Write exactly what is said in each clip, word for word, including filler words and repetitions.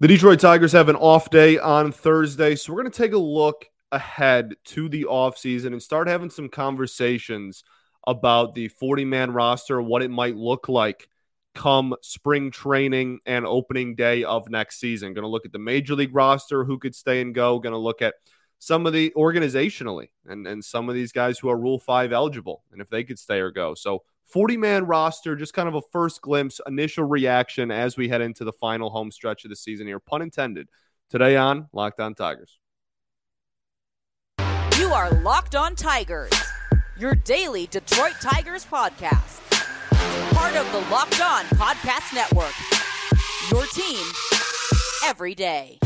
The Detroit Tigers have an off day on Thursday, so we're going to take a look ahead to the offseason and start having some conversations about the forty-man roster, what it might look like come spring training and opening day of next season. Going to look at the Major League roster, who could stay and go. Going to look at some of the organizationally and, and some of these guys who are Rule five eligible and if they could stay or go. So forty-man roster, just kind of a first glimpse, initial reaction as we head into the final home stretch of the season here. Pun intended. Today on Locked On Tigers. You are Locked On Tigers, your daily Detroit Tigers podcast. Part of the Locked On Podcast Network, your team every day.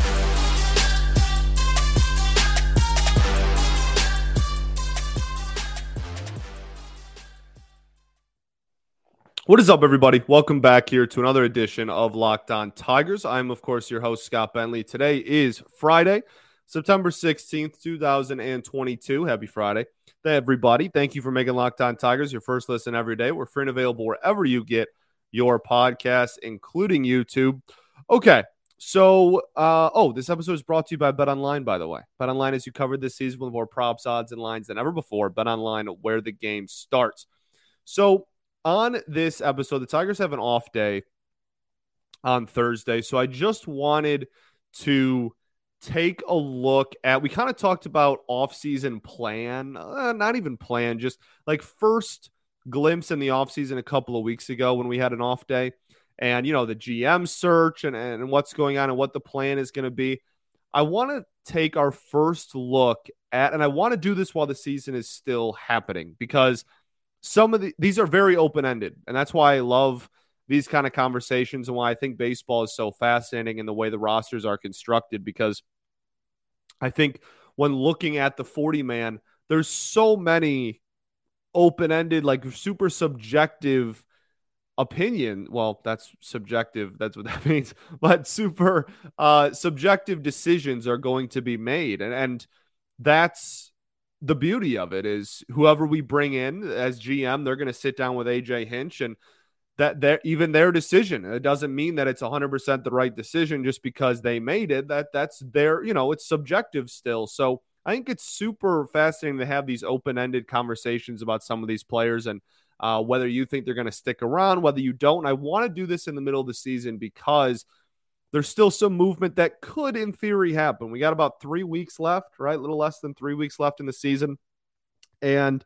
What is up, everybody? Welcome back here to another edition of Locked On Tigers. I'm, of course, your host, Scott Bentley. Today is Friday, September sixteenth, two thousand twenty-two. Happy Friday, everybody. Thank you for making Locked On Tigers your first listen every day. We're free and available wherever you get your podcasts, including YouTube. Okay, so, uh, oh, this episode is brought to you by BetOnline, by the way. BetOnline, as you covered this season with more props, odds, and lines than ever before. BetOnline, where the game starts. So, on this episode, the Tigers have an off day on Thursday, so I just wanted to take a look at, we kind of talked about offseason plan, uh, not even plan, just like first glimpse in the offseason a couple of weeks ago when we had an off day and, you know, the G M search and, and what's going on and what the plan is going to be. I want to take our first look at, and I want to do this while the season is still happening because some of the, these are very open-ended, and that's why I love these kind of conversations and why I think baseball is so fascinating in the way the rosters are constructed, because I think when looking at the forty-man, there's so many open-ended, like super subjective opinion. Well, that's subjective. That's what that means. But super uh, subjective decisions are going to be made. And, and that's the beauty of it, is whoever we bring in as G M, they're going to sit down with A J Hinch, and that even their decision, it doesn't mean that it's one hundred percent the right decision just because they made it. That that's their, you know, it's subjective still. So I think it's super fascinating to have these open-ended conversations about some of these players and uh, whether you think they're going to stick around, whether you don't. And I want to do this in the middle of the season because there's still some movement that could, in theory, happen. We got about three weeks left, right? A little less than three weeks left in the season. And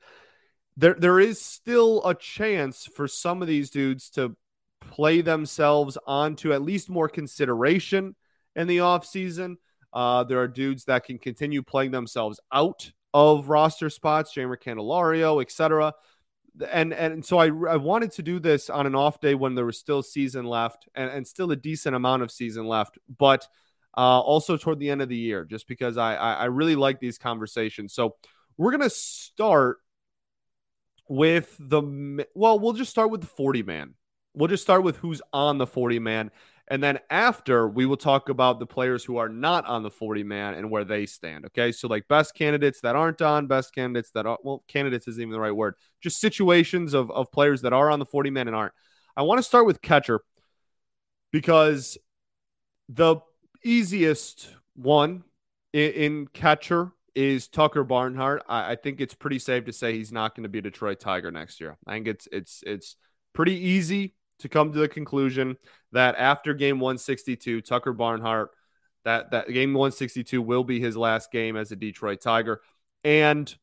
There, there is still a chance for some of these dudes to play themselves onto at least more consideration in the offseason. Uh, there are dudes that can continue playing themselves out of roster spots, Jeimer Candelario, et cetera. And and so I, I wanted to do this on an off day when there was still season left and, and still a decent amount of season left, but uh, also toward the end of the year, just because I, I, I really like these conversations. So we're going to start with the, well, we'll just start with the forty-man. We'll just start with who's on the forty-man. And then after, we will talk about the players who are not on the forty-man and where they stand, okay? So, like, best candidates that aren't on, best candidates that are, well, candidates isn't even the right word. Just situations of, of players that are on the forty-man and aren't. I want to start with catcher because the easiest one in, in catcher is Tucker Barnhart. I, I think it's pretty safe to say he's not going to be a Detroit Tiger next year. I think it's it's it's pretty easy to come to the conclusion that after game one sixty-two, Tucker Barnhart, that, that game one sixty-two will be his last game as a Detroit Tiger. And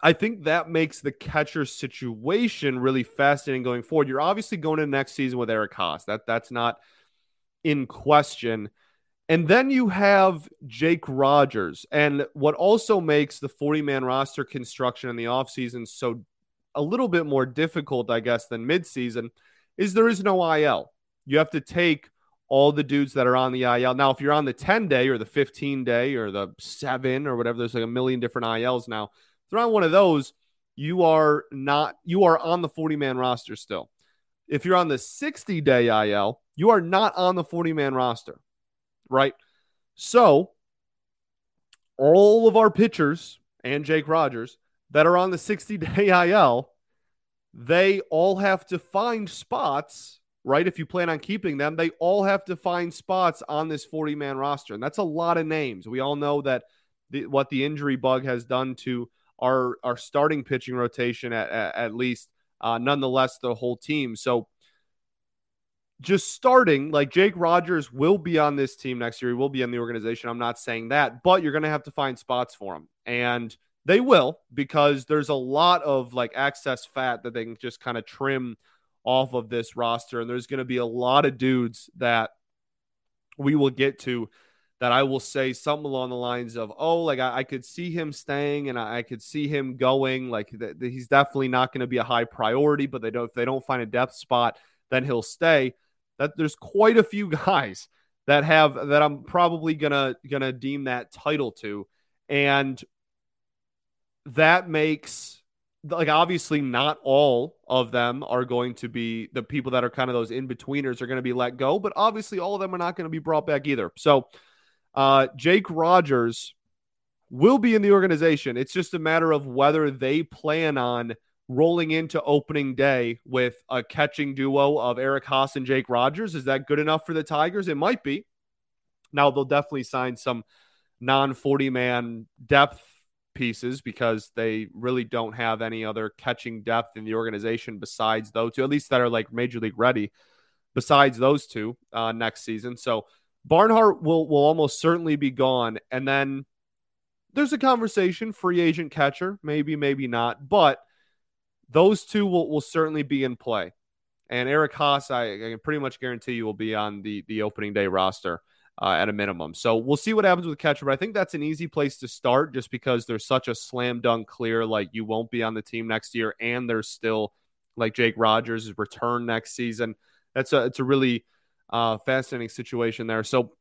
I think that makes the catcher situation really fascinating going forward. You're obviously going into next season with Eric Haas. That, that's not in question. And then you have Jake Rogers. And what also makes the forty-man roster construction in the offseason so a little bit more difficult, I guess, than midseason is there is no I L. You have to take all the dudes that are on the I L. Now, if you're on the ten-day or the fifteen-day or the seven or whatever, there's like a million different I Ls now. If you're on one of those, you are not, you are on the forty-man roster still. If you're on the sixty-day I L, you are not on the forty-man roster. Right? So all of our pitchers and Jake Rogers that are on the sixty-day I L, they all have to find spots right? If you plan on keeping them, they all have to find spots on this forty-man roster, and that's a lot of names. We all know that the, what the injury bug has done to our our starting pitching rotation, at, at, at least, uh, nonetheless, the whole team. So just starting, like Jake Rogers will be on this team next year. He will be in the organization. I'm not saying that, but you're going to have to find spots for him. And they will, because there's a lot of like excess fat that they can just kind of trim off of this roster. And there's going to be a lot of dudes that we will get to that I will say something along the lines of, oh, like I, I could see him staying and I, I could see him going. Like th- th- he's definitely not going to be a high priority, but they don't, if they don't find a depth spot, then he'll stay. That there's quite a few guys that have, that I'm probably gonna, gonna deem that title to. And that makes, like, obviously not all of them are going to be the people that are kind of those in-betweeners are going to be let go, but obviously all of them are not going to be brought back either. So uh, Jake Rogers will be in the organization. It's just a matter of whether they plan on rolling into opening day with a catching duo of Eric Haas and Jake Rogers. Is that good enough for the Tigers? It might be. Now they'll definitely sign some non forty man depth pieces, because they really don't have any other catching depth in the organization besides those two, at least that are like major league ready, besides those two uh, next season. So Barnhart will, will almost certainly be gone. And then there's a conversation, free agent catcher, maybe, maybe not, but those two will, will certainly be in play. And Eric Haas, I, I can pretty much guarantee you will be on the, the opening day roster. Uh, at a minimum. So we'll see what happens with catcher, but I think that's an easy place to start just because there's such a slam dunk clear, like you won't be on the team next year. And there's still like Jake Rogers' return next season. That's a, it's a really uh, fascinating situation there. So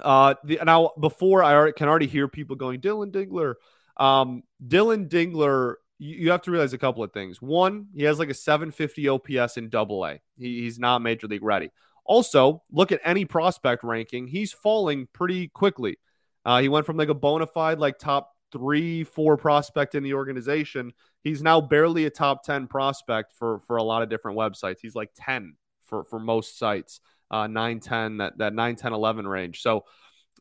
uh, the, now before I already, can already hear people going, Dylan Dingler, um, Dylan Dingler, you, you have to realize a couple of things. One, he has like a seven fifty O P S in double A. He, he's not major league ready. Also, look at any prospect ranking. He's falling pretty quickly. Uh, he went from like a bona fide, like top three, four prospect in the organization. He's now barely a top ten prospect for, for a lot of different websites. He's like ten for, for most sites, uh, nine, ten, that, that nine, ten, eleven range. So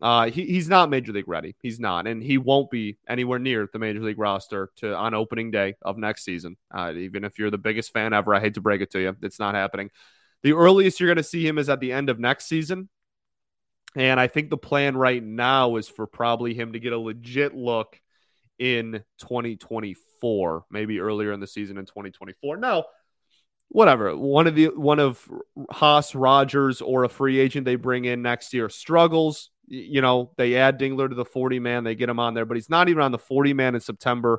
uh, he, he's not major league ready. He's not. And he won't be anywhere near the major league roster to on opening day of next season. Uh, even if you're the biggest fan ever, I hate to break it to you. It's not happening. The earliest you're going to see him is at the end of next season. And I think the plan right now is for probably him to get a legit look in twenty twenty-four, maybe earlier in the season in twenty twenty-four. Now, whatever. One of the one of Haas, Rogers, or a free agent they bring in next year struggles. You know, they add Dingler to the forty man, they get him on there, but he's not even on the forty man in September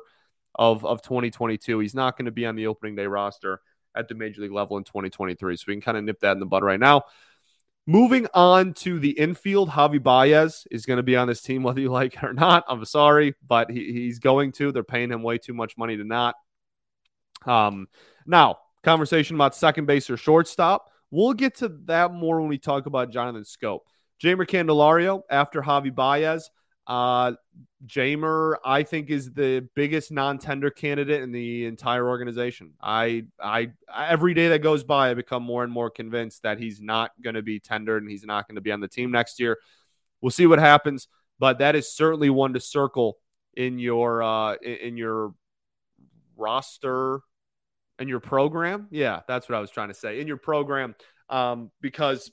of, of twenty twenty-two. He's not going to be on the opening day roster at the major league level in twenty twenty-three. So we can kind of nip that in the bud right now. Moving on to the infield, Javi Baez is going to be on this team, whether you like it or not. I'm sorry, but he, he's going to. They're paying him way too much money to not. Um, now, conversation about second base or shortstop. We'll get to that more when we talk about Jonathan Schoop. Jeimer Candelario after Javi Baez. Uh, Jeimer, I think, is the biggest non-tender candidate in the entire organization. I, I, every day that goes by, I become more and more convinced that he's not going to be tendered and he's not going to be on the team next year. We'll see what happens, but that is certainly one to circle in your, uh, in your roster and your program. Yeah, that's what I was trying to say, in your program, um, because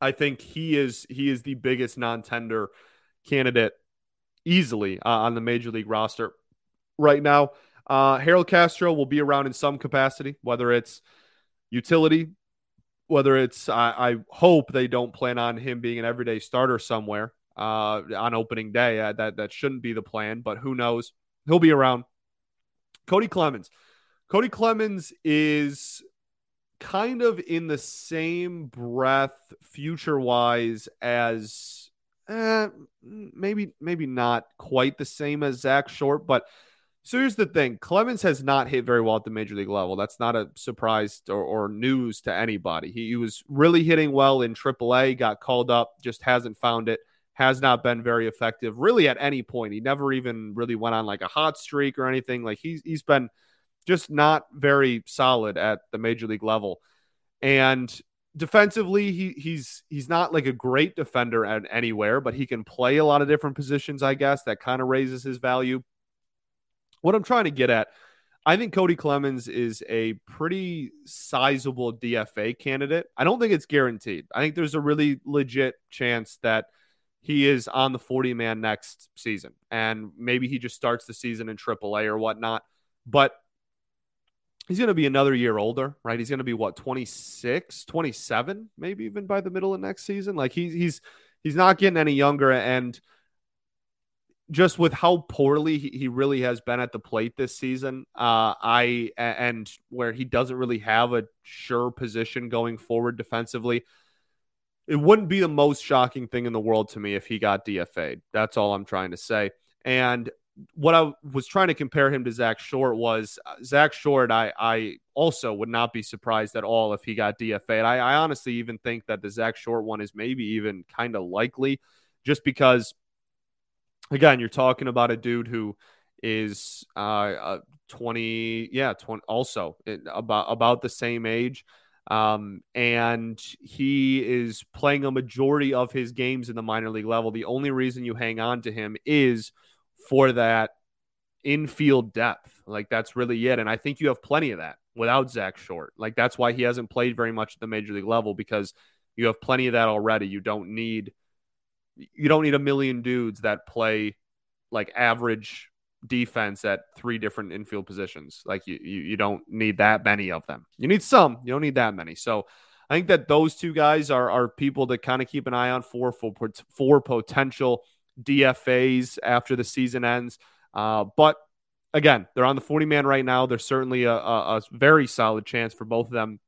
I think he is, he is the biggest non-tender candidate easily uh, on the major league roster right now. Uh, Harold Castro will be around in some capacity, whether it's utility, whether it's, I, I hope they don't plan on him being an everyday starter somewhere uh, on opening day. Uh, that, that shouldn't be the plan, but who knows? He'll be around. Cody Clemens. Cody Clemens is kind of in the same breath future-wise as Uh, maybe, maybe not quite the same as Zach Short, but so here's the thing. Clemens has not hit very well at the major league level. That's not a surprise or, or news to anybody. He, he was really hitting well in triple A, got called up, just hasn't found it, has not been very effective really at any point. He never even really went on like a hot streak or anything. Like he's, he's been just not very solid at the major league level. And defensively, he he's he's not like a great defender at anywhere, but he can play a lot of different positions, I guess. That kind of raises his value. What I'm trying to get at, I think Cody Clemens is a pretty sizable D F A candidate. I don't think it's guaranteed. I think there's a really legit chance that he is on the forty-man next season, and maybe he just starts the season in triple A or whatnot. But he's going to be another year older, right? He's going to be, what, twenty-six, twenty-seven, maybe even by the middle of next season. Like, he's he's he's not getting any younger. And just with how poorly he, he really has been at the plate this season, uh, I and where he doesn't really have a sure position going forward defensively, it wouldn't be the most shocking thing in the world to me if he got D F A'd. That's all I'm trying to say. And what I was trying to compare him to Zach Short was uh, Zach Short. I, I also would not be surprised at all if he got D F A'd. I, I honestly even think that the Zach Short one is maybe even kind of likely, just because, again, you're talking about a dude who is uh, uh twenty, yeah, twenty, also about, about the same age. Um, and he is playing a majority of his games in the minor league level. The only reason you hang on to him is for that infield depth. Like, that's really it. And I think you have plenty of that without Zach Short. Like, that's why he hasn't played very much at the major league level, because you have plenty of that already. You don't need, you don't need a million dudes that play like average defense at three different infield positions. Like, you, you, you don't need that many of them. You need some, you don't need that many. So I think that those two guys are, are people to kind of keep an eye on for, for, for potential D F As after the season ends. Uh, but again, they're on the forty-man right now. There's certainly a, a, a very solid chance for both of them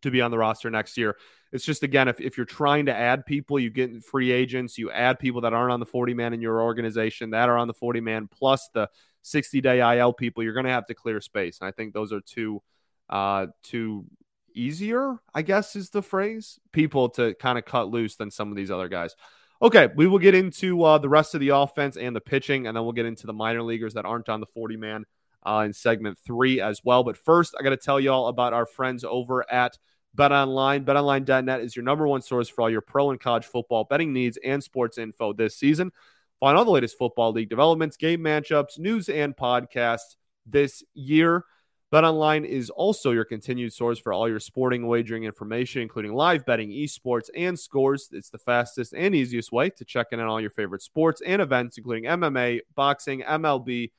to be on the roster next year. It's just, again, if, if you're trying to add people, you get free agents, you add people that aren't on the forty-man in your organization, that are on the forty-man, plus the sixty-day I L people, you're going to have to clear space. And I think those are two, uh, two easier, I guess is the phrase, people to kind of cut loose than some of these other guys. Okay, we will get into uh, the rest of the offense and the pitching, and then we'll get into the minor leaguers that aren't on the forty-man uh, in segment three as well. But first, I got to tell you all about our friends over at BetOnline. BetOnline dot net is your number one source for all your pro and college football betting needs and sports info this season. Find all the latest football league developments, game matchups, news, and podcasts this year. BetOnline is also your continued source for all your sporting wagering information, including live betting, esports, and scores. It's the fastest and easiest way to check in on all your favorite sports and events, including M M A, boxing, M L B,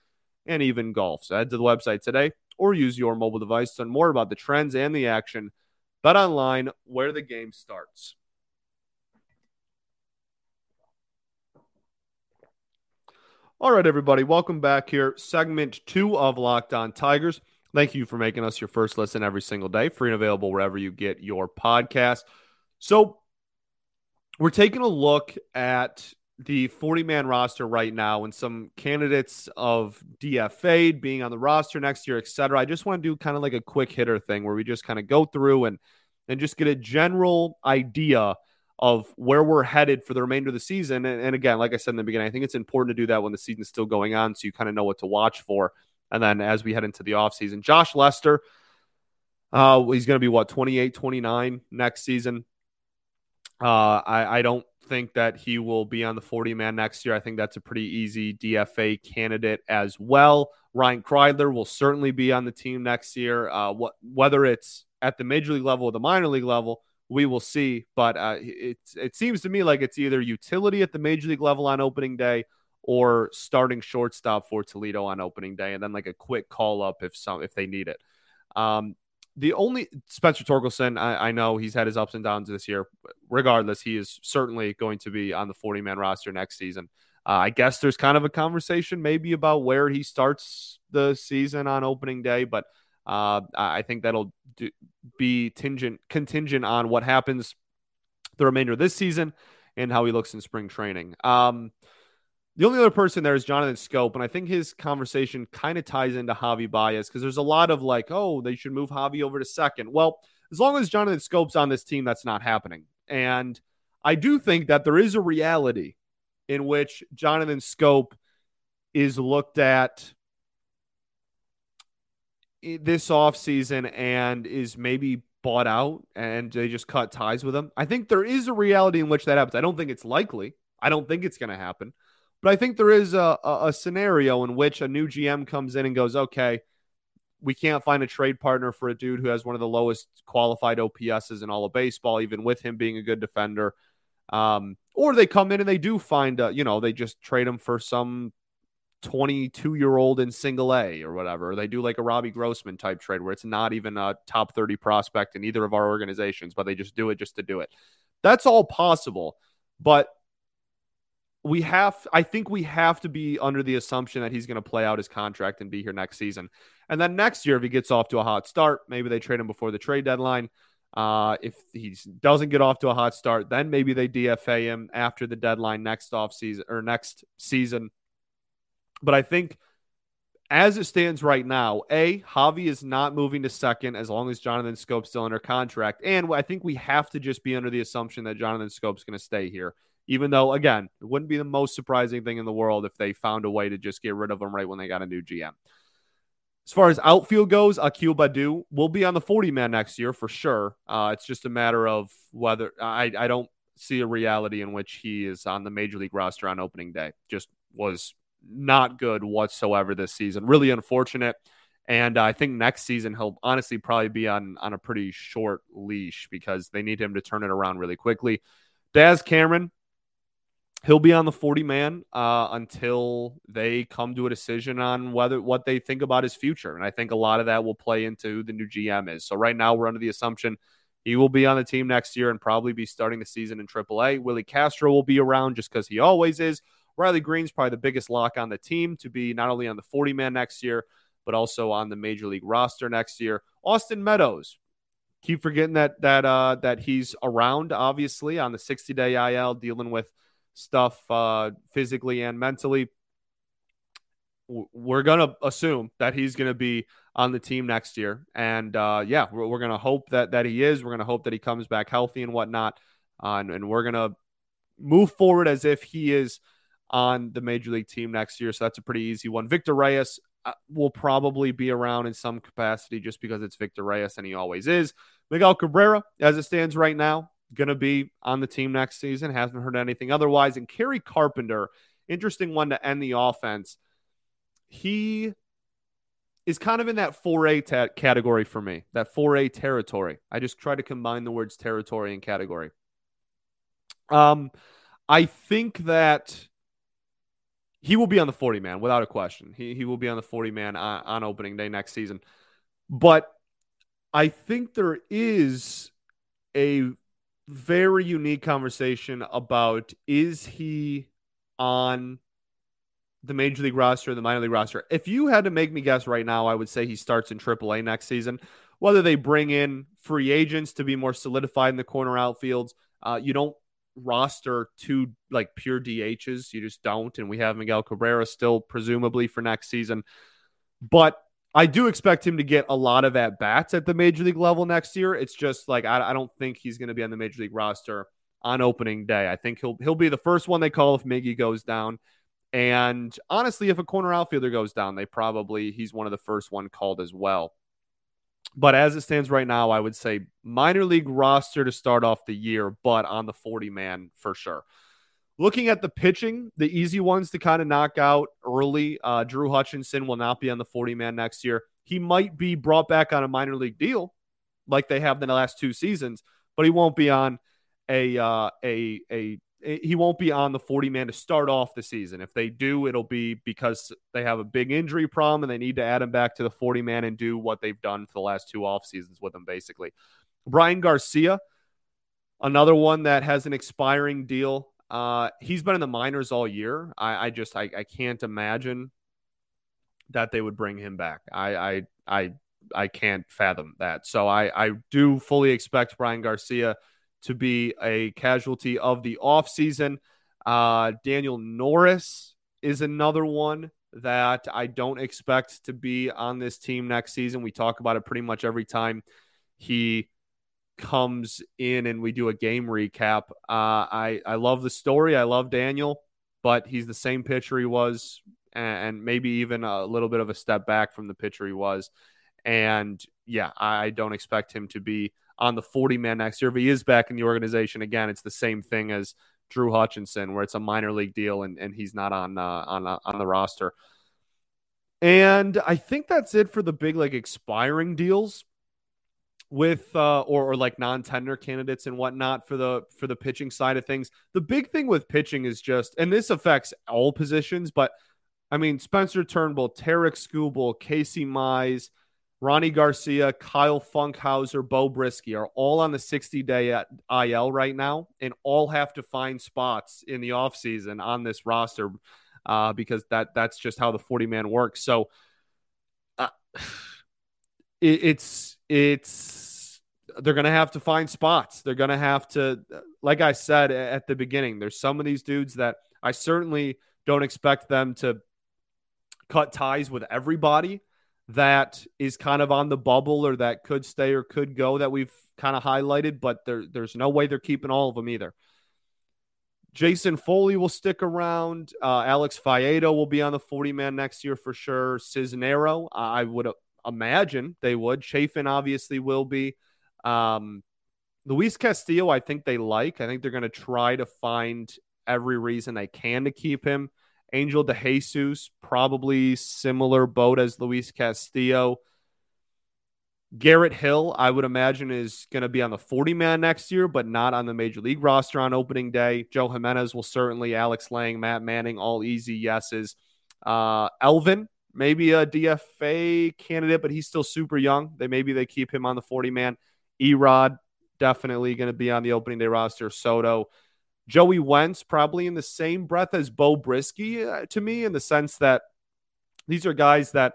and even golf. So head to the website today or use your mobile device to learn more about the trends and the action. BetOnline, where the game starts. All right, everybody, welcome back here. Segment two of Locked On Tigers. Thank you for making us your first listen every single day, free and available wherever you get your podcast. So we're taking a look at the forty-man roster right now and some candidates of D F A'd being on the roster next year, et cetera. I just want to do kind of like a quick hitter thing where we just kind of go through and, and just get a general idea of where we're headed for the remainder of the season. And, and again, like I said in the beginning, I think it's important to do that when the season's still going on so you kind of know what to watch for. And then as we head into the offseason, Josh Lester, uh, he's going to be, what, twenty-eight, twenty-nine next season. Uh, I, I don't think that he will be on the forty-man next year. I think that's a pretty easy D F A candidate as well. Ryan Kreidler will certainly be on the team next year. Uh, wh- whether it's at the major league level or the minor league level, we will see. But uh, it, it seems to me like it's either utility at the major league level on opening day or starting shortstop for Toledo on opening day, and then like a quick call-up if some if they need it. Um, the only Spencer Torkelson, I, I know he's had his ups and downs this year. Regardless, he is certainly going to be on the forty-man roster next season. Uh, I guess there's kind of a conversation maybe about where he starts the season on opening day, but uh, I think that'll do, be tingent, contingent on what happens the remainder of this season and how he looks in spring training. Um The only other person there is Jonathan Schoop, and I think his conversation kind of ties into Javi Baez because there's a lot of like, oh, they should move Javi over to second. Well, as long as Jonathan Schoop's on this team, that's not happening. And I do think that there is a reality in which Jonathan Schoop is looked at this offseason and is maybe bought out and they just cut ties with him. I think there is a reality in which that happens. I don't think it's likely. I don't think it's going to happen. But I think there is a, a, a scenario in which a new G M comes in and goes, okay, we can't find a trade partner for a dude who has one of the lowest qualified O P Ses in all of baseball, even with him being a good defender. Um, or they come in and they do find, a, you know, they just trade him for some twenty-two-year-old in single A or whatever. They do like a Robbie Grossman type trade where it's not even a top thirty prospect in either of our organizations, but they just do it just to do it. That's all possible. But We have, I think we have to be under the assumption that he's going to play out his contract and be here next season. And then next year, if he gets off to a hot start, maybe they trade him before the trade deadline. Uh, if he doesn't get off to a hot start, then maybe they D F A him after the deadline next off season or next season. But I think as it stands right now, A, Javi is not moving to second as long as Jonathan Schoop's still under contract. And I think we have to just be under the assumption that Jonathan Schoop's going to stay here. Even though, again, it wouldn't be the most surprising thing in the world if they found a way to just get rid of him right when they got a new G M. As far as outfield goes, Akil Baddoo will be on the forty-man next year for sure. Uh, it's just a matter of whether I, I don't see a reality in which he is on the Major League roster on opening day. Just was not good whatsoever this season. Really unfortunate. And I think next season he'll honestly probably be on, on a pretty short leash because they need him to turn it around really quickly. Daz Cameron. He'll be on the forty-man uh, until they come to a decision on whether what they think about his future. And I think a lot of that will play into who the new G M is. So right now we're under the assumption he will be on the team next year and probably be starting the season in triple A. Willie Castro will be around just because he always is. Riley Green's probably the biggest lock on the team to be not only on the forty-man next year, but also on the Major League roster next year. Austin Meadows. Keep forgetting that that uh, that he's around, obviously, on the sixty-day I L dealing with stuff uh, physically and mentally. We're going to assume that he's going to be on the team next year. And uh, yeah, we're, we're going to hope that, that he is. We're going to hope that he comes back healthy and whatnot. Uh, and, and we're going to move forward as if he is on the Major League team next year. So that's a pretty easy one. Victor Reyes will probably be around in some capacity just because it's Victor Reyes and he always is. Miguel Cabrera, as it stands right now, going to be on the team next season. Hasn't heard anything otherwise. And Kerry Carpenter, interesting one to end the offense. He is kind of in that four A ta- category for me, that four A territory. I just try to combine the words territory and category. Um, I think that he will be on the forty-man without a question. He he will be on the forty-man on, on opening day next season. But I think there is a very unique conversation about, is he on the Major League roster or the minor league roster? If you had to make me guess right now, I would say he starts in triple A next season. Whether they bring in free agents to be more solidified in the corner outfields, uh, you don't roster two like pure D Hs. You just don't. And we have Miguel Cabrera still presumably for next season. But I do expect him to get a lot of at-bats at the Major League level next year. It's just like I, I don't think he's going to be on the Major League roster on opening day. I think he'll he'll be the first one they call if Miggy goes down. And honestly, if a corner outfielder goes down, they probably he's one of the first one called as well. But as it stands right now, I would say minor league roster to start off the year, but on the forty-man for sure. Looking at the pitching, the easy ones to kind of knock out early, uh, Drew Hutchinson will not be on the forty-man next year. He might be brought back on a minor league deal like they have in the last two seasons, but he won't be on a uh, a a he won't be on the forty-man to start off the season. If they do, it'll be because they have a big injury problem and they need to add him back to the forty-man and do what they've done for the last two off seasons with him, basically. Brian Garcia, another one that has an expiring deal. Uh, he's been in the minors all year. I, I just, I, I can't imagine that they would bring him back. I, I, I, I can't fathom that. So I, I do fully expect Brian Garcia to be a casualty of the offseason. Uh, Daniel Norris is another one that I don't expect to be on this team next season. We talk about it pretty much every time he comes in and we do a game recap. Uh, I, I love the story. I love Daniel, but he's the same pitcher he was and, and maybe even a little bit of a step back from the pitcher he was. And yeah, I don't expect him to be on the forty man next year. If he is back in the organization again, it's the same thing as Drew Hutchinson, where it's a minor league deal and, and he's not on uh, on uh, on the roster. And I think that's it for the big like expiring deals with uh, or, or like non-tender candidates and whatnot for the for the pitching side of things. The big thing with pitching is just, and this affects all positions, but I mean, Spencer Turnbull, Tarek Skubal, Casey Mize, Ronny Garcia, Kyle Funkhauser, Beau Brieske are all on the sixty day I L right now and all have to find spots in the offseason on this roster uh, because that that's just how the forty man works. So uh, it, it's it's they're going to have to find spots. They're going to have to, like I said at the beginning, there's some of these dudes that I certainly don't expect them to cut ties with everybody that is kind of on the bubble or that could stay or could go that we've kind of highlighted, but there, there's no way they're keeping all of them either. Jason Foley will stick around. Uh, Alex Fayedo will be on the forty man next year for sure. Cisnero, I would imagine they would. Chafin obviously will be. Um, Luis Castillo, I think they like. I think they're going to try to find every reason they can to keep him. Angel DeJesus, probably similar boat as Luis Castillo. Garrett Hill, I would imagine, is going to be on the forty man next year, but not on the Major League roster on opening day. Joe Jimenez will certainly, Alex Lang, Matt Manning, all easy yeses. Uh, Elvin, maybe a D F A candidate, but he's still super young. They Maybe they keep him on the forty man. Erod, definitely going to be on the opening day roster. Soto. Joey Wentz, probably in the same breath as Beau Brieske uh, to me, in the sense that these are guys that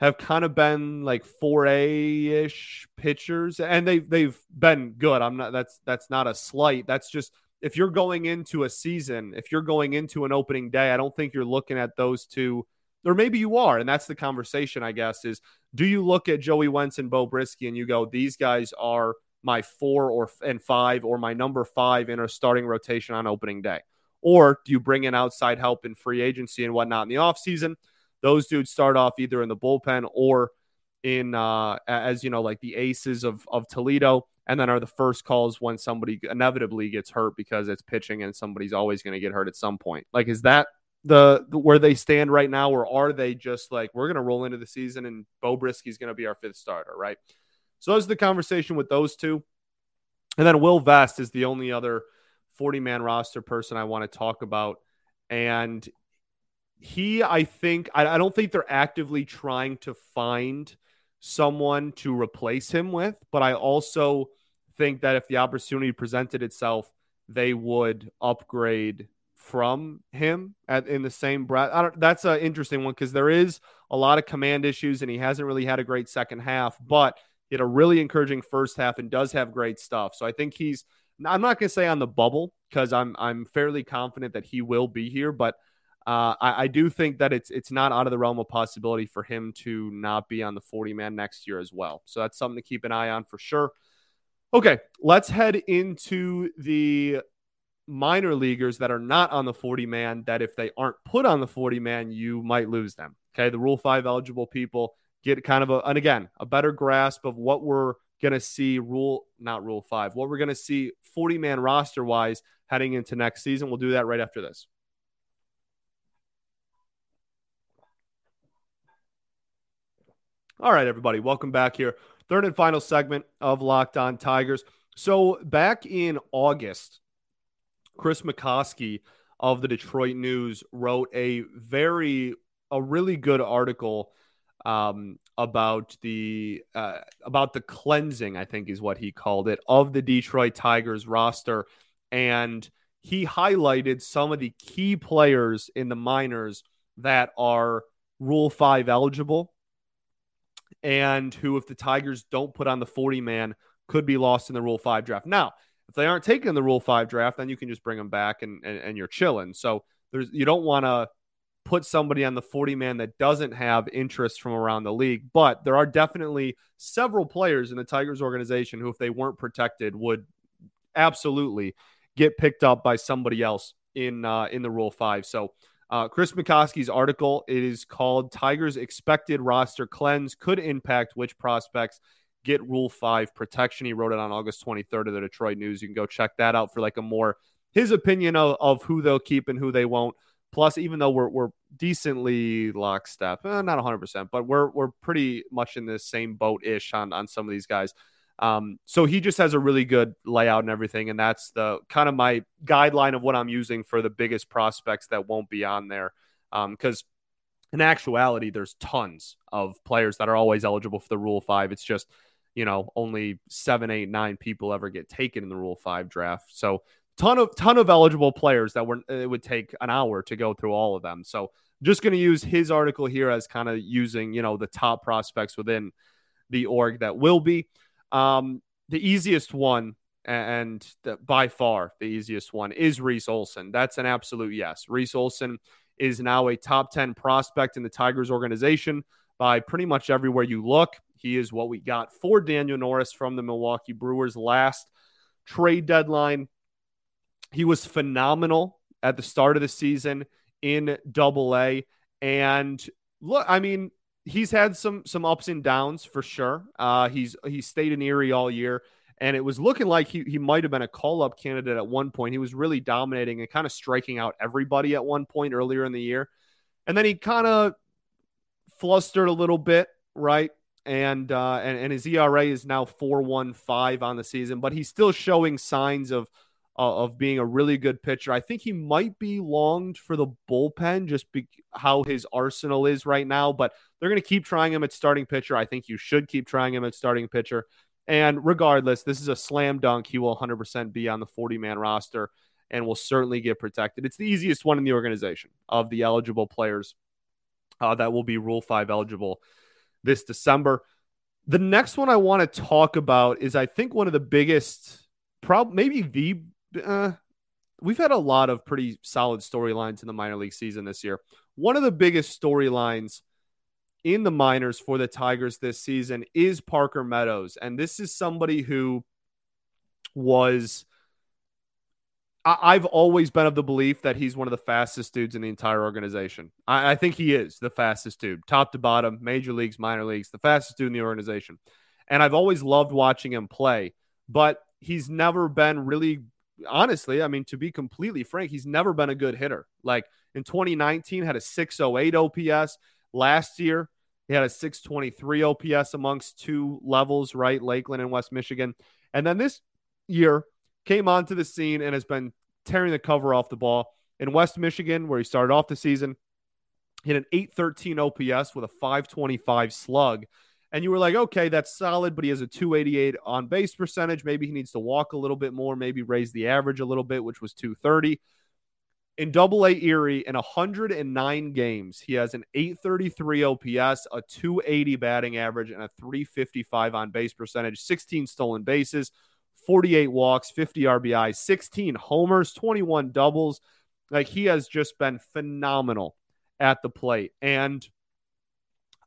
have kind of been like four A-ish pitchers, and they've they've been good. I'm not that's that's not a slight. That's just if you're going into a season, if you're going into an opening day, I don't think you're looking at those two, or maybe you are, and that's the conversation, I guess, is do you look at Joey Wentz and Beau Brieske and you go, these guys are my four or and five or my number five in our starting rotation on opening day? Or do you bring in outside help in free agency and whatnot in the offseason? Those dudes start off either in the bullpen or in uh, as, you know, like the aces of, of Toledo, and then are the first calls when somebody inevitably gets hurt because it's pitching and somebody's always going to get hurt at some point. Like, is that the where they stand right now, or are they just like, we're going to roll into the season and Beau Brieske is going to be our fifth starter, right? So those are the conversation with those two. And then Will Vest is the only other forty man roster person I want to talk about. And he, I think, I, I don't think they're actively trying to find someone to replace him with, but I also think that if the opportunity presented itself, they would upgrade from him at, in the same breath. I don't, that's an interesting one because there is a lot of command issues and he hasn't really had a great second half, but he had a really encouraging first half and does have great stuff. So I think he's, I'm not going to say on the bubble because I'm I'm fairly confident that he will be here, but uh, I, I do think that it's it's not out of the realm of possibility for him to not be on the forty man next year as well. So that's something to keep an eye on for sure. Okay, let's head into the minor leaguers that are not on the forty man, that if they aren't put on the forty man, you might lose them. Okay, the Rule five eligible people. Get kind of a, and again, a better grasp of what we're going to see rule, not rule five, what we're going to see forty man roster wise heading into next season. We'll do that right after this. All right, everybody, welcome back here. Third and final segment of Locked On Tigers. So back in August, Chris McCoskey of the Detroit News wrote a very, a really good article Um, about the uh, about the cleansing, I think is what he called it, of the Detroit Tigers roster. And he highlighted some of the key players in the minors that are Rule five eligible and who, if the Tigers don't put on the forty man, could be lost in the Rule five draft. Now, if they aren't taking the Rule five draft, then you can just bring them back and, and, and you're chilling. So there's you don't want to put somebody on the forty man that doesn't have interest from around the league, but there are definitely several players in the Tigers organization who, if they weren't protected, would absolutely get picked up by somebody else in, uh, in the Rule five. So uh, Chris McCoskey's article, it is called Tigers Expected Roster Cleanse Could Impact Which Prospects get Rule five protection. He wrote it on August twenty-third of the Detroit News. You can go check that out for like a more his opinion of, of who they'll keep and who they won't. Plus, even though we're we're decently lockstep, eh, not one hundred percent, but we're we're pretty much in the same boat-ish on, on some of these guys. Um, so he just has a really good layout and everything, and that's the kind of my guideline of what I'm using for the biggest prospects that won't be on there. Because um, in actuality, there's tons of players that are always eligible for the Rule five. It's just, you know, only seven, eight, nine people ever get taken in the Rule five draft. So Ton of ton of eligible players that were it would take an hour to go through all of them. So just going to use his article here as kind of using, you know, the top prospects within the org that will be um, the easiest one. And the, by far the easiest one is Reese Olson. That's an absolute yes. Reese Olson is now a top ten prospect in the Tigers organization by pretty much everywhere you look. He is what we got for Daniel Norris from the Milwaukee Brewers last trade deadline. He was phenomenal at the start of the season in Double A, and look, I mean, he's had some some ups and downs for sure. Uh, he's he stayed in Erie all year, and it was looking like he he might have been a call up candidate at one point. He was really dominating and kind of striking out everybody at one point earlier in the year, and then he kind of flustered a little bit, right? And uh, and and his E R A is now four point one five on the season, but he's still showing signs of. of being a really good pitcher. I think he might be longed for the bullpen, just be, how his arsenal is right now, but they're going to keep trying him at starting pitcher. I think you should keep trying him at starting pitcher. And regardless, this is a slam dunk. He will one hundred percent be on the forty-man roster and will certainly get protected. It's the easiest one in the organization of the eligible players uh, that will be Rule five eligible this December. The next one I want to talk about is I think one of the biggest, prob- maybe the Uh, we've had a lot of pretty solid storylines in the minor league season this year. One of the biggest storylines in the minors for the Tigers this season is Parker Meadows. And this is somebody who was, I- I've always been of the belief that he's one of the fastest dudes in the entire organization. I, I think he is the fastest dude, top to bottom, major leagues, minor leagues, the fastest dude in the organization. And I've always loved watching him play, but he's never been really honestly, I mean, to be completely frank, he's never been a good hitter. Like in twenty nineteen, had a six oh eight O P S. Last year, he had a six twenty-three O P S amongst two levels, right? Lakeland and West Michigan. And then this year came onto the scene and has been tearing the cover off the ball in West Michigan, where he started off the season, hit an eight thirteen O P S with a five twenty-five slug. And you were like, okay, that's solid, but he has a two eighty-eight on base percentage. Maybe he needs to walk a little bit more, maybe raise the average a little bit, which was two thirty. In Double A Erie, in one hundred nine games, he has an eight thirty-three O P S, a two eighty batting average, and a three fifty-five on base percentage, sixteen stolen bases, forty-eight walks, fifty R B I, sixteen homers, twenty-one doubles. Like, he has just been phenomenal at the plate. And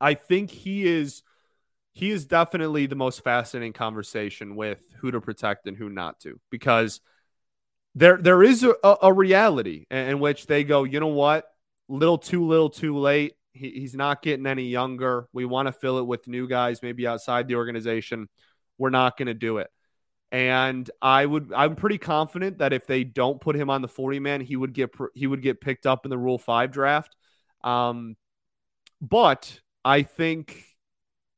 I think he is... He is definitely the most fascinating conversation with who to protect and who not to, because there there is a, a reality in, in which they go, you know what, little too little too late. He, he's not getting any younger. We want to fill it with new guys, maybe outside the organization. We're not going to do it. And I would I'm pretty confident that if they don't put him on the forty-man, he would get he would get picked up in the Rule five draft. Um, but I think.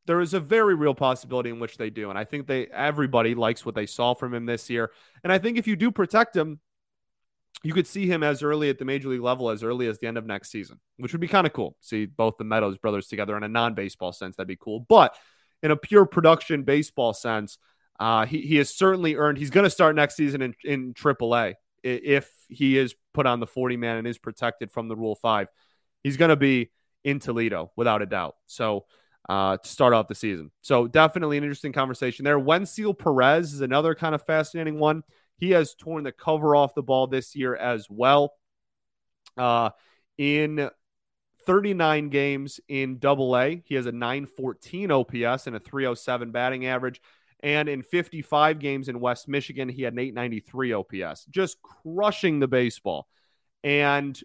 There is a very real possibility in which they do. And I think they everybody likes what they saw from him this year. And I think if you do protect him, you could see him as early at the major league level, as early as the end of next season, which would be kind of cool. See both the Meadows brothers together in a non-baseball sense. That'd be cool. But in a pure production baseball sense, uh, he, he has certainly earned, he's going to start next season in, in triple A if he is put on the forty-man and is protected from the Rule five. He's going to be in Toledo without a doubt. So, Uh, to start off the season. So definitely an interesting conversation there. Wenceel Pérez is another kind of fascinating one. He has torn the cover off the ball this year as well. Uh, in thirty-nine games in Double A, he has a nine fourteen O P S and a three oh seven batting average. And in fifty-five games in West Michigan, he had an eight ninety-three O P S, just crushing the baseball. And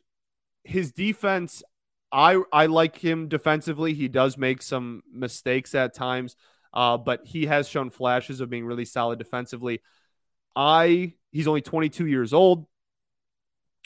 his defense, I, I like him defensively. He does make some mistakes at times, Uh, but he has shown flashes of being really solid defensively. I he's only twenty-two years old.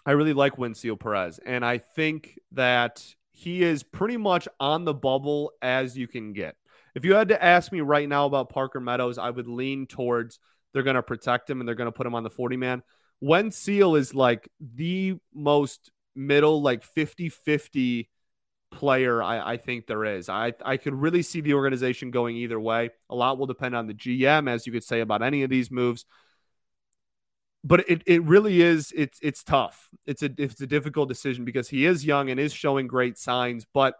I really like Wenceel Pérez, and I think that he is pretty much on the bubble as you can get. If you had to ask me right now about Parker Meadows, I would lean towards they're going to protect him and they're going to put him on the forty-man. Wenceel is like the most middle, like fifty-fifty player I, I think there is. I, I could really see the organization going either way. A lot will depend on the G M, as you could say about any of these moves. But it it really is, it's it's tough. It's a it's a difficult decision because he is young and is showing great signs, but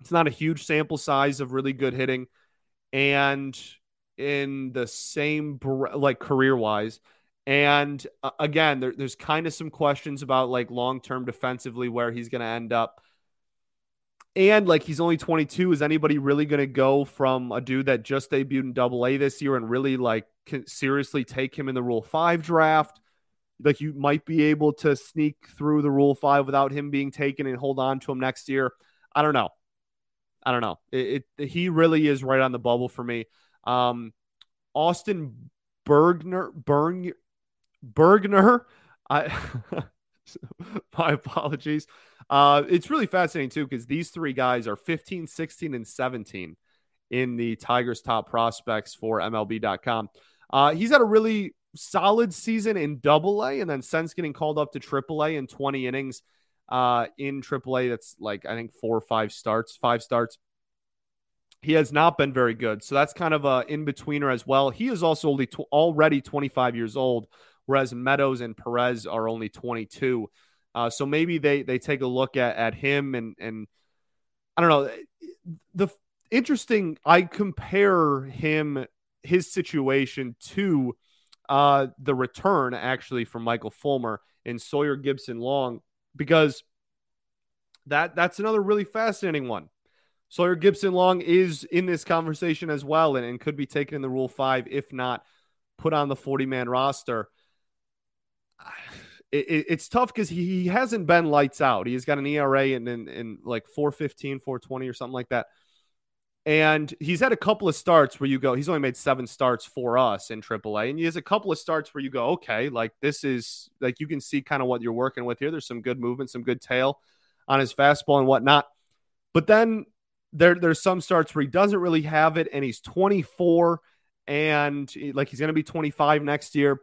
it's not a huge sample size of really good hitting. And in the same, like career-wise. And uh, again, there, there's kind of some questions about like long-term defensively where he's going to end up. And like, he's only twenty-two. Is anybody really going to go from a dude that just debuted in double A this year and really like can seriously take him in the Rule five draft? Like, you might be able to sneak through the Rule five without him being taken and hold on to him next year. I don't know. I don't know. It, it he really is right on the bubble for me. Um, Austin Bergner, Berg, Bergner. I, my apologies. Uh, it's really fascinating too, because these three guys are fifteen, sixteen, and seventeen in the Tigers top prospects for M L B dot com. Uh, he's had a really solid season in double A, and then since getting called up to triple A in twenty innings uh, in triple A, that's like, I think four or five starts, five starts. He has not been very good. So that's kind of a in-betweener as well. He is also only tw- already twenty-five years old, whereas Meadows and Perez are only twenty-two. Uh, so maybe they they take a look at, at him. And, and I don't know. The interesting, I compare him, his situation to uh, the return, actually, from Michael Fulmer and Sawyer Gibson Long, because that that's another really fascinating one. Sawyer Gibson Long is in this conversation as well, and, and could be taken in the Rule five, if not put on the forty-man roster. It, it, it's tough because he, he hasn't been lights out. He's got an E R A in, in, in like four fifteen, four twenty or something like that. And he's had a couple of starts where you go, he's only made seven starts for us in triple A. And he has a couple of starts where you go, okay, like this is, like you can see kind of what you're working with here. There's some good movement, some good tail on his fastball and whatnot. But then There, there's some starts where he doesn't really have it, and he's twenty-four, and like he's going to be twenty-five next year.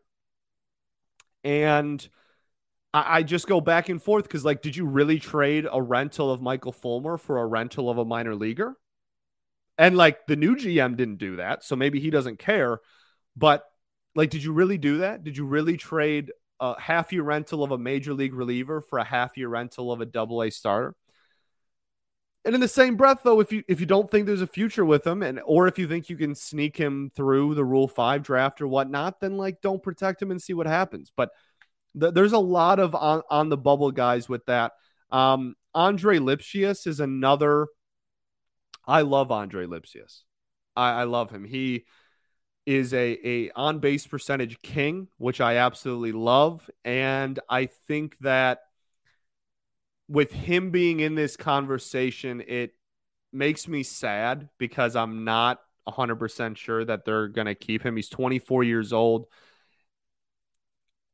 And I, I just go back and forth because, like, did you really trade a rental of Michael Fulmer for a rental of a minor leaguer? And like the new G M didn't do that, so maybe he doesn't care. But like, did you really do that? Did you really trade a half year rental of a major league reliever for a half year rental of a double A starter? And in the same breath, though, if you if you don't think there's a future with him, and or if you think you can sneak him through the Rule five draft or whatnot, then like don't protect him and see what happens. But th- there's a lot of on, on the bubble guys with that. Um, Andre Lipcius is another. I love Andre Lipcius. I, I love him. He is a a on base percentage king, which I absolutely love, and I think that with him being in this conversation, it makes me sad because I'm not one hundred percent sure that they're going to keep him. He's twenty-four years old.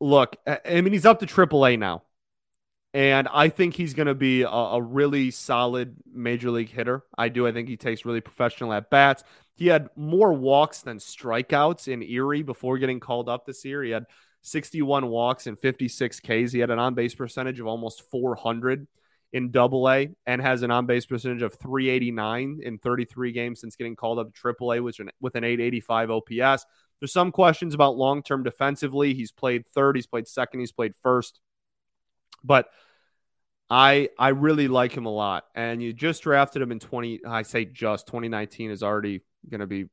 Look, I mean, he's up to triple A now, and I think he's going to be a, a really solid major league hitter. I do. I think he takes really professional at-bats. He had more walks than strikeouts in Erie before getting called up this year. He had sixty-one walks and fifty-six Ks. He had an on-base percentage of almost four hundred in double A and has an on-base percentage of three eighty-nine in thirty-three games since getting called up to triple A, which with an eight eighty-five O P S. There's some questions about long-term defensively. He's played third, he's played second, he's played first. But I I really like him a lot. And you just drafted him in twenty, I say just, twenty nineteen is already going to be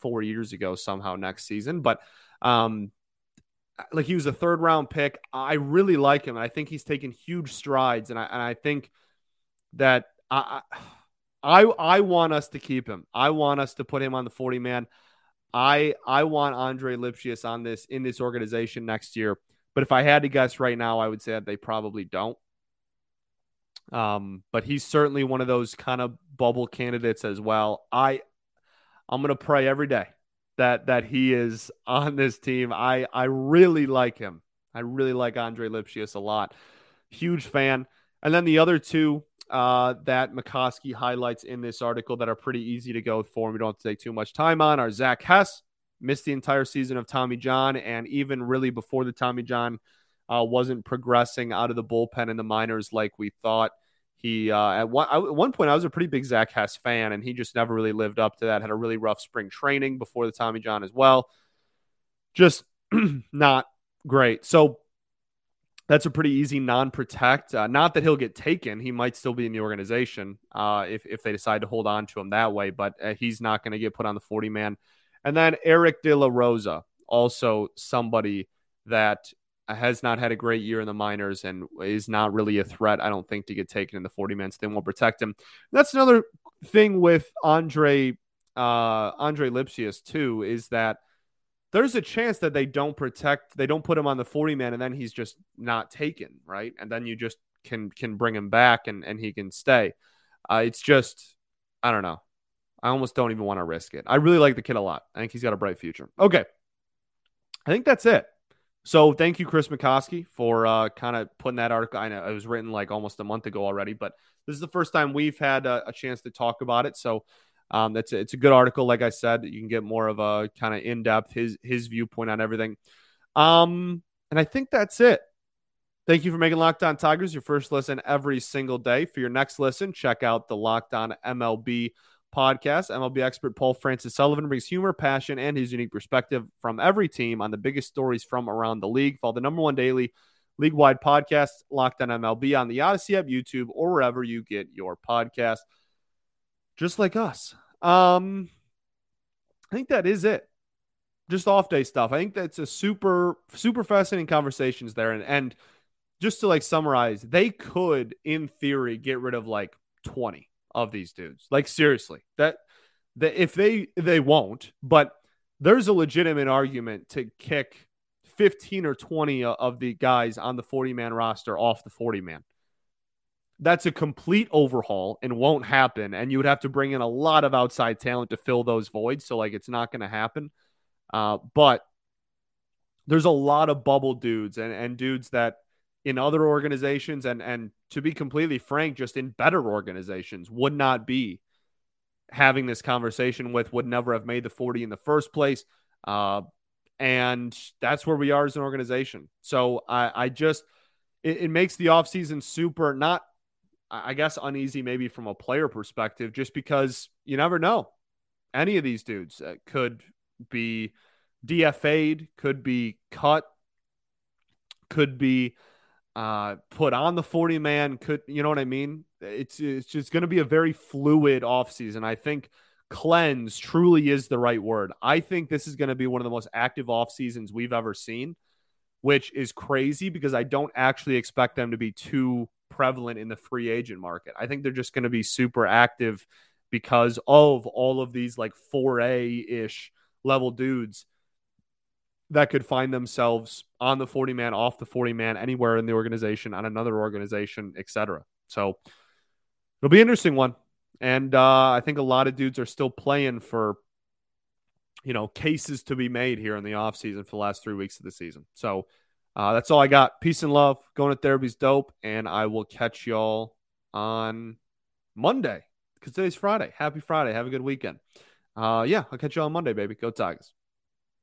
four years ago somehow next season. But um like he was a third round pick. I really like him. And I think he's taken huge strides. And I, and I think that I, I, I want us to keep him. I want us to put him on the forty man. I, I want Andre Lipcius on this, in this organization next year. But if I had to guess right now, I would say that they probably don't. Um, but he's certainly one of those kind of bubble candidates as well. I, I'm going to pray every day that that he is on this team. I, I really like him. I really like Andre Lipcius a lot. Huge fan. And then the other two uh, that McCoskey highlights in this article that are pretty easy to go for, we don't have to take too much time on, are Zach Hess. Missed the entire season of Tommy John, and even really before the Tommy John uh, wasn't progressing out of the bullpen in the minors like we thought. He uh, at, one, I, at one point, I was a pretty big Zach Hess fan, and he just never really lived up to that. Had a really rough spring training before the Tommy John as well. Just not great. So that's a pretty easy non-protect. Uh, not that he'll get taken. He might still be in the organization uh, if, if they decide to hold on to him that way, but uh, he's not going to get put on the forty-man. And then Eric De La Rosa, also somebody that has not had a great year in the minors and is not really a threat, I don't think, to get taken in the forty-man. They won't protect him. That's another thing with Andre uh, Andre Lipcius, too, is that there's a chance that they don't protect, they don't put him on the forty-man, and then he's just not taken, right? And then you just can can bring him back and, and he can stay. Uh, it's just, I don't know. I almost don't even want to risk it. I really like the kid a lot. I think he's got a bright future. Okay. I think that's it. So thank you, Chris McCoskey, for uh, kind of putting that article. I know it was written like almost a month ago already, but this is the first time we've had a, a chance to talk about it. So um, that's a, it's a good article. Like I said, you can get more of a kind of in-depth, his, his viewpoint on everything. Um, and I think that's it. Thank you for making Locked On Tigers your first listen every single day. For your next listen, check out the Locked On M L B podcast. M L B expert Paul Francis Sullivan brings humor, passion, and his unique perspective from every team on the biggest stories from around the league. Follow the number one daily league-wide podcast, Locked On M L B, on the Odyssey app, YouTube, or wherever you get your podcast, just like us. Um, I think that is it. Just off-day stuff. I think that's a super, super fascinating conversations there. And, and just to like summarize, they could, in theory, get rid of like twenty of these dudes. Like, seriously, that, that if they, they won't, but there's a legitimate argument to kick fifteen or twenty of the guys on the forty-man roster off the forty-man. That's a complete overhaul and won't happen. And you would have to bring in a lot of outside talent to fill those voids. So like, it's not going to happen. Uh, but there's a lot of bubble dudes and, and dudes that, in other organizations and, and to be completely frank, just in better organizations would not be having this conversation with, would never have made the forty in the first place. Uh, and that's where we are as an organization. So I, I just, it, it makes the offseason super, not, I guess, uneasy, maybe from a player perspective, just because you never know. Any of these dudes could be D F A'd, could be cut, could be, Uh, put on the forty-man, could, you know what I mean? It's it's just going to be a very fluid offseason. I think cleanse truly is the right word. I think this is going to be one of the most active offseasons we've ever seen, which is crazy because I don't actually expect them to be too prevalent in the free agent market. I think they're just going to be super active because of all of these like four A-ish level dudes that could find themselves on the forty-man, off the forty-man, anywhere in the organization, on another organization, et cetera. So it'll be an interesting one. And uh, I think a lot of dudes are still playing for, you know, cases to be made here in the offseason for the last three weeks of the season. So uh, that's all I got. Peace and love. Going to therapy's dope. And I will catch y'all on Monday because today's Friday. Happy Friday. Have a good weekend. Uh, yeah, I'll catch y'all on Monday, baby. Go Tigers.